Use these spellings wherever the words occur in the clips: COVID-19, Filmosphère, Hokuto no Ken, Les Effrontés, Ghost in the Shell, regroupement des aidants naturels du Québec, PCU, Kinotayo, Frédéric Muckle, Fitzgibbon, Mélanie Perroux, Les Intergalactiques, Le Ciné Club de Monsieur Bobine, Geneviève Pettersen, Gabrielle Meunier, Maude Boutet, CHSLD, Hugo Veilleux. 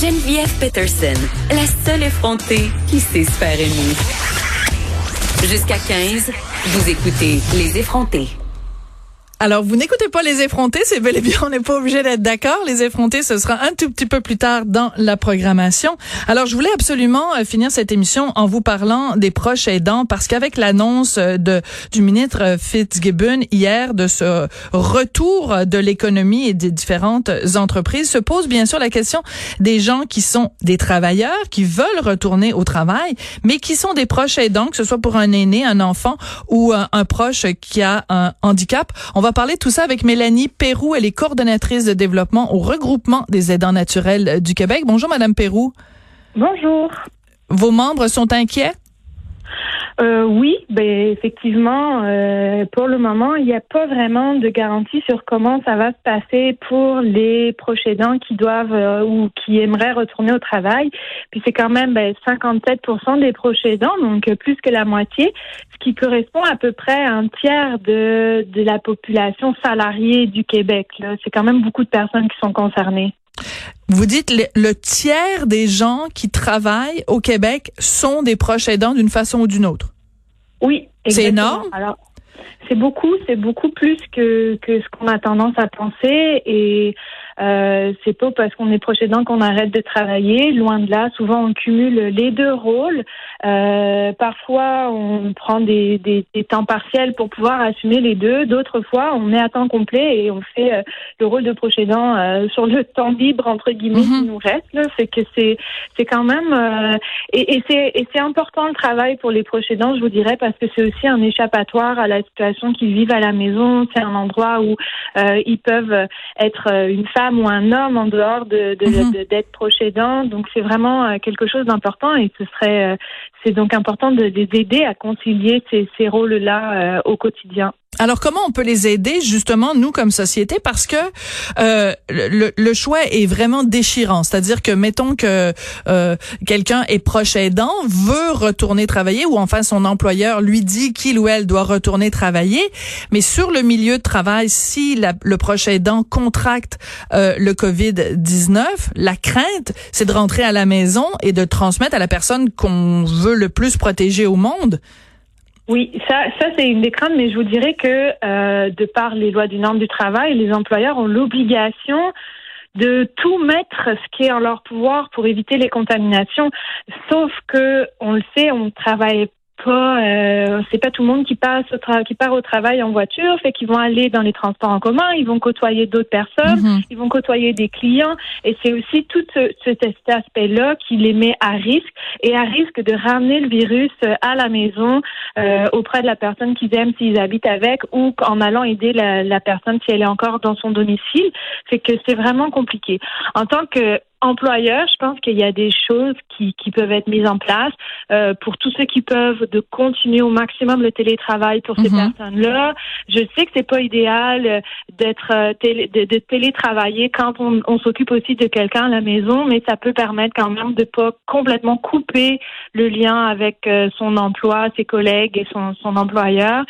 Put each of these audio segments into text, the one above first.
Geneviève Pettersen, la seule effrontée qui sait se faire aimer. Jusqu'à 15, vous écoutez Les Effrontés. Alors, vous n'écoutez pas Les Effrontés, c'est bel et bien, on n'est pas obligé d'être d'accord. Les Effrontés, ce sera un tout petit peu plus tard dans la programmation. Alors, je voulais absolument finir cette émission en vous parlant des proches aidants, parce qu'avec l'annonce du ministre Fitzgibbon hier de ce retour de l'économie et des différentes entreprises, se pose bien sûr la question des gens qui sont des travailleurs, qui veulent retourner au travail, mais qui sont des proches aidants, que ce soit pour un aîné, un enfant ou un proche qui a un handicap. On va parler de tout ça avec Mélanie Perroux. Elle est coordonnatrice de développement au regroupement des aidants naturels du Québec. Bonjour, Madame Perroux. Bonjour. Vos membres sont inquiets? Oui, ben effectivement, pour le moment, il n'y a pas vraiment de garantie sur comment ça va se passer pour les proches aidants qui doivent ou qui aimeraient retourner au travail. Puis c'est quand même 57% des proches aidants, donc plus que la moitié, ce qui correspond à peu près à un tiers de la population salariée du Québec. Là, c'est quand même beaucoup de personnes qui sont concernées. Vous dites le tiers des gens qui travaillent au Québec sont des proches aidants d'une façon ou d'une autre. Oui, exactement. C'est énorme. Alors, c'est beaucoup plus que ce qu'on a tendance à penser, et c'est pas parce qu'on est proche aidant qu'on arrête de travailler, loin de là. Souvent on cumule les deux rôles, parfois on prend des temps partiels pour pouvoir assumer les deux, d'autres fois on est à temps complet et on fait le rôle de proche aidant sur le temps libre entre guillemets qui nous reste là. C'est que c'est quand même et c'est important le travail pour les proches aidants, je vous dirais, parce que c'est aussi un échappatoire à la situation qu'ils vivent à la maison. C'est un endroit où ils peuvent être une femme ou un homme en dehors de d'être proche aidant. Donc c'est vraiment quelque chose d'important, et c'est donc important de les aider à concilier ces rôles-là au quotidien. Alors, comment on peut les aider, justement, nous, comme société? Parce que le choix est vraiment déchirant. C'est-à-dire que, mettons que quelqu'un est proche aidant, veut retourner travailler, ou enfin son employeur lui dit qu'il ou elle doit retourner travailler. Mais sur le milieu de travail, si le proche aidant contracte le COVID-19, la crainte, c'est de rentrer à la maison et de transmettre à la personne qu'on veut le plus protéger au monde. Oui, ça c'est une des craintes, mais je vous dirais que de par les lois du norme du travail, les employeurs ont l'obligation de tout mettre ce qui est en leur pouvoir pour éviter les contaminations. Sauf que, on le sait, on travaille pas, c'est pas tout le monde qui part au travail en voiture, fait qu'ils vont aller dans les transports en commun, ils vont côtoyer d'autres personnes, ils vont côtoyer des clients, et c'est aussi tout cet aspect-là qui les met à risque, et à risque de ramener le virus à la maison, auprès de la personne qu'ils aiment s'ils habitent avec, ou en allant aider la personne si elle est encore dans son domicile. Fait que c'est vraiment compliqué. En tant que employeur, je pense qu'il y a des choses qui peuvent être mises en place pour tous ceux qui peuvent, de continuer au maximum le télétravail pour ces personnes-là. Je sais que c'est pas idéal de télétravailler quand on s'occupe aussi de quelqu'un à la maison, mais ça peut permettre quand même de pas complètement couper le lien avec son emploi, ses collègues et son employeur.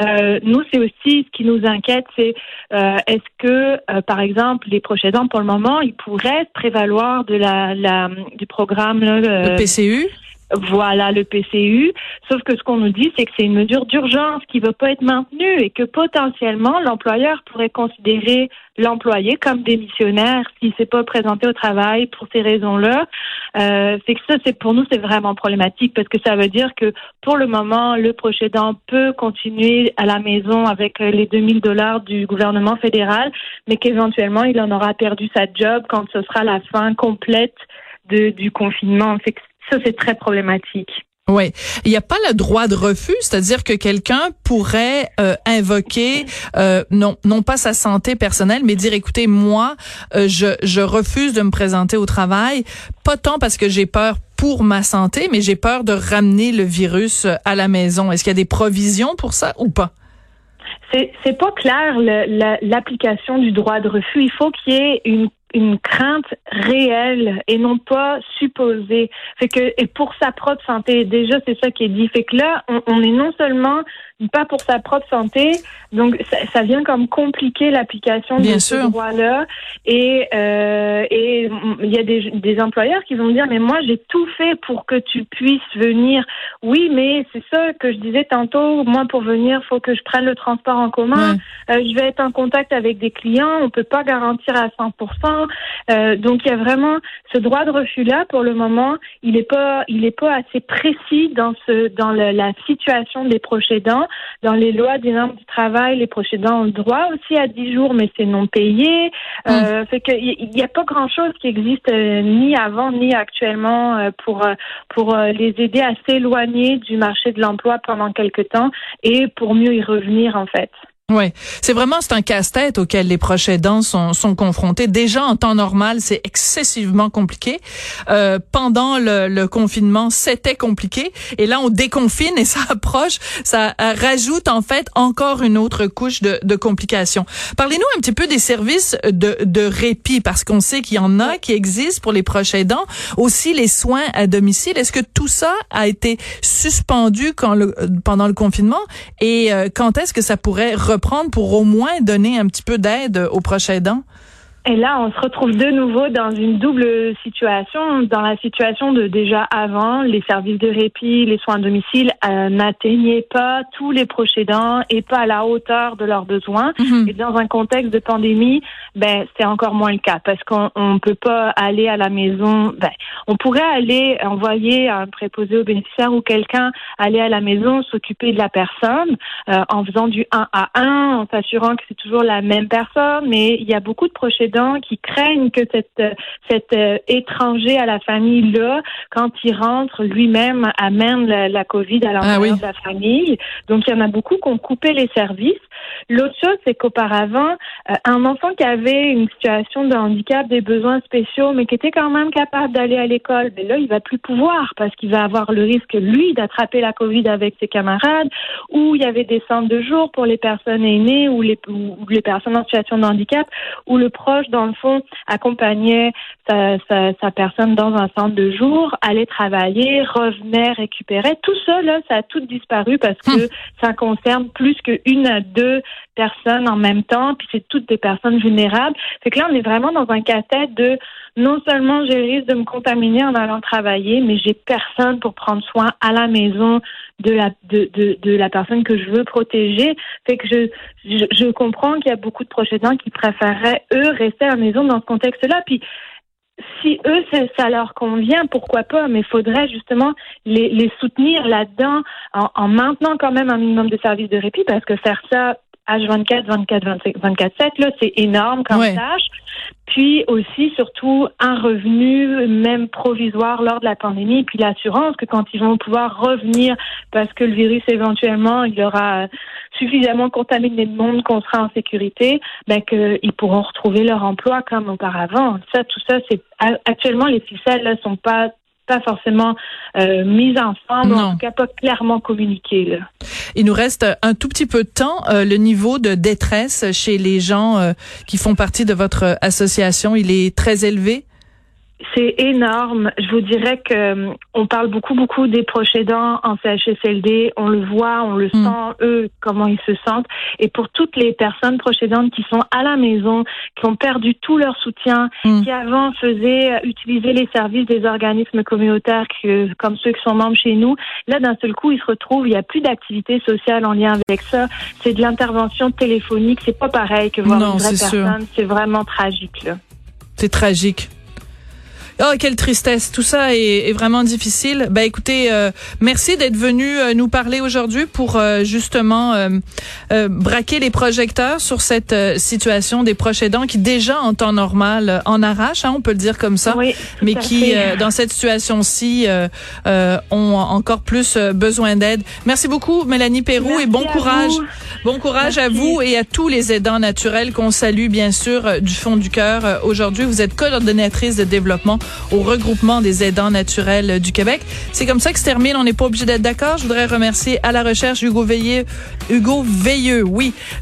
Nous, c'est aussi ce qui nous inquiète, c'est est-ce que, par exemple, les proches aidants, pour le moment, ils pourraient prévaloir de du programme là, le PCU. Voilà, le PCU. Sauf que ce qu'on nous dit, c'est que c'est une mesure d'urgence qui ne va pas être maintenue, et que potentiellement, l'employeur pourrait considérer l'employé comme démissionnaire s'il ne s'est pas présenté au travail pour ces raisons-là. C'est que ça, pour nous, c'est vraiment problématique, parce que ça veut dire que pour le moment, le proche aidant peut continuer à la maison avec les $2 000 du gouvernement fédéral, mais qu'éventuellement, il en aura perdu sa job quand ce sera la fin complète du confinement. C'est que ça, c'est très problématique. Oui. Il n'y a pas le droit de refus, c'est-à-dire que quelqu'un pourrait invoquer non pas sa santé personnelle, mais dire, écoutez, moi, je refuse de me présenter au travail, pas tant parce que j'ai peur pour ma santé, mais j'ai peur de ramener le virus à la maison. Est-ce qu'il y a des provisions pour ça ou pas? C'est pas clair, l'application du droit de refus. Il faut qu'il y ait une crainte réelle et non pas supposée. Fait que, et pour sa propre santé, déjà, c'est ça qui est dit. Fait que là, on est non seulement pas pour sa propre santé. Donc, ça vient comme compliquer l'application de ce droit-là. Et il y a des employeurs qui vont dire, mais moi, j'ai tout fait pour que tu puisses venir. Oui, mais c'est ça que je disais tantôt. Moi, pour venir, faut que je prenne le transport en commun. Ouais. Je vais être en contact avec des clients. On peut pas garantir à 100%. Donc, il y a vraiment ce droit de refus-là, pour le moment, il est pas assez précis dans la situation des proches aidants. Dans les lois des normes du travail, les proches aidants ont le droit aussi à 10 jours, mais c'est non payé. Fait que il y a pas grand-chose qui existe ni avant ni actuellement pour les aider à s'éloigner du marché de l'emploi pendant quelque temps et pour mieux y revenir, en fait. Ouais, c'est un casse-tête auquel les proches aidants sont confrontés. Déjà en temps normal, c'est excessivement compliqué. Pendant le confinement, c'était compliqué, et là on déconfine et ça rajoute en fait encore une autre couche de complications. Parlez-nous un petit peu des services de répit, parce qu'on sait qu'il y en a qui existent pour les proches aidants, aussi les soins à domicile. Est-ce que tout ça a été suspendu pendant le confinement, et quand est-ce que ça pourrait reprendre pour au moins donner un petit peu d'aide aux proches aidants? Et là, on se retrouve de nouveau dans une double situation, dans la situation de déjà avant, les services de répit, les soins à domicile n'atteignaient pas tous les proches aidants et pas à la hauteur de leurs besoins. Mm-hmm. Et dans un contexte de pandémie, c'est encore moins le cas, parce qu'on peut pas aller à la maison. On pourrait aller envoyer un préposé aux bénéficiaires ou quelqu'un aller à la maison s'occuper de la personne en faisant du 1 à 1, en s'assurant que c'est toujours la même personne. Mais il y a beaucoup de proches aidants qui craignent que cet étranger à la famille-là, quand il rentre, lui-même amène la COVID à l'intérieur de la famille. Donc, il y en a beaucoup qui ont coupé les services. L'autre chose, c'est qu'auparavant, un enfant qui avait une situation de handicap, des besoins spéciaux, mais qui était quand même capable d'aller à l'école, mais là, il va plus pouvoir, parce qu'il va avoir le risque, lui, d'attraper la COVID avec ses camarades. Ou il y avait des centres de jour pour les personnes aînées ou les personnes en situation de handicap, où le proche, dans le fond, accompagnait sa personne dans un centre de jour, allait travailler, revenait, récupérait. Tout ça, là, ça a tout disparu, parce que ça concerne plus qu'une à deux personnes en même temps, puis c'est toutes des personnes vulnérables. Fait que là, on est vraiment dans un casse-tête de non seulement j'ai le risque de me contaminer en allant travailler, mais j'ai personne pour prendre soin à la maison de la personne que je veux protéger. Fait que je comprends qu'il y a beaucoup de proches aidants qui préféreraient, eux, rester à la maison dans ce contexte-là. Puis si eux, ça leur convient, pourquoi pas, mais il faudrait justement les soutenir là-dedans en maintenant quand même un minimum de services de répit, parce que faire ça H24, 24/7, là, c'est énorme comme tâche. Puis aussi, surtout, un revenu même provisoire lors de la pandémie, puis l'assurance que quand ils vont pouvoir revenir, parce que le virus éventuellement, il aura suffisamment contaminé le monde qu'on sera en sécurité, qu'ils pourront retrouver leur emploi comme auparavant. Ça, tout ça, c'est actuellement les ficelles là sont pas forcément mise ensemble, en tout cas pas clairement communiquée, là. Il nous reste un tout petit peu de temps. Le niveau de détresse chez les gens qui font partie de votre association, il est très élevé? C'est énorme. Je vous dirais que on parle beaucoup des proches aidants en CHSLD. On le voit, on le sent, eux, comment ils se sentent. Et pour toutes les personnes proches aidantes qui sont à la maison, qui ont perdu tout leur soutien, qui avant faisaient utiliser les services des organismes communautaires comme ceux qui sont membres chez nous, là, d'un seul coup, ils se retrouvent, il n'y a plus d'activité sociale en lien avec ça. C'est de l'intervention téléphonique. C'est pas pareil que voir une vraie personne. Sûr. C'est vraiment tragique, là. C'est tragique. Oh, quelle tristesse. Tout ça est vraiment difficile. Écoutez, merci d'être venu nous parler aujourd'hui pour justement braquer les projecteurs sur cette situation des proches aidants qui, déjà en temps normal, en arrachent, on peut le dire comme ça, mais qui, dans cette situation-ci, ont encore plus besoin d'aide. Merci beaucoup, Mélanie Perroux, et bon courage. Bon courage à vous et à tous les aidants naturels qu'on salue, bien sûr, du fond du cœur. Aujourd'hui, vous êtes coordonnatrice de développement au regroupement des aidants naturels du Québec. C'est comme ça que se termine. On n'est pas obligé d'être d'accord. Je voudrais remercier à la recherche Hugo Veilleux,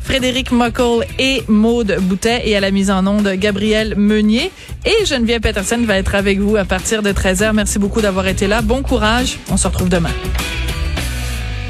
Frédéric Muckle et Maude Boutet, et à la mise en onde Gabrielle Meunier, et Geneviève Pettersen va être avec vous à partir de 13h. Merci beaucoup d'avoir été là. Bon courage. On se retrouve demain.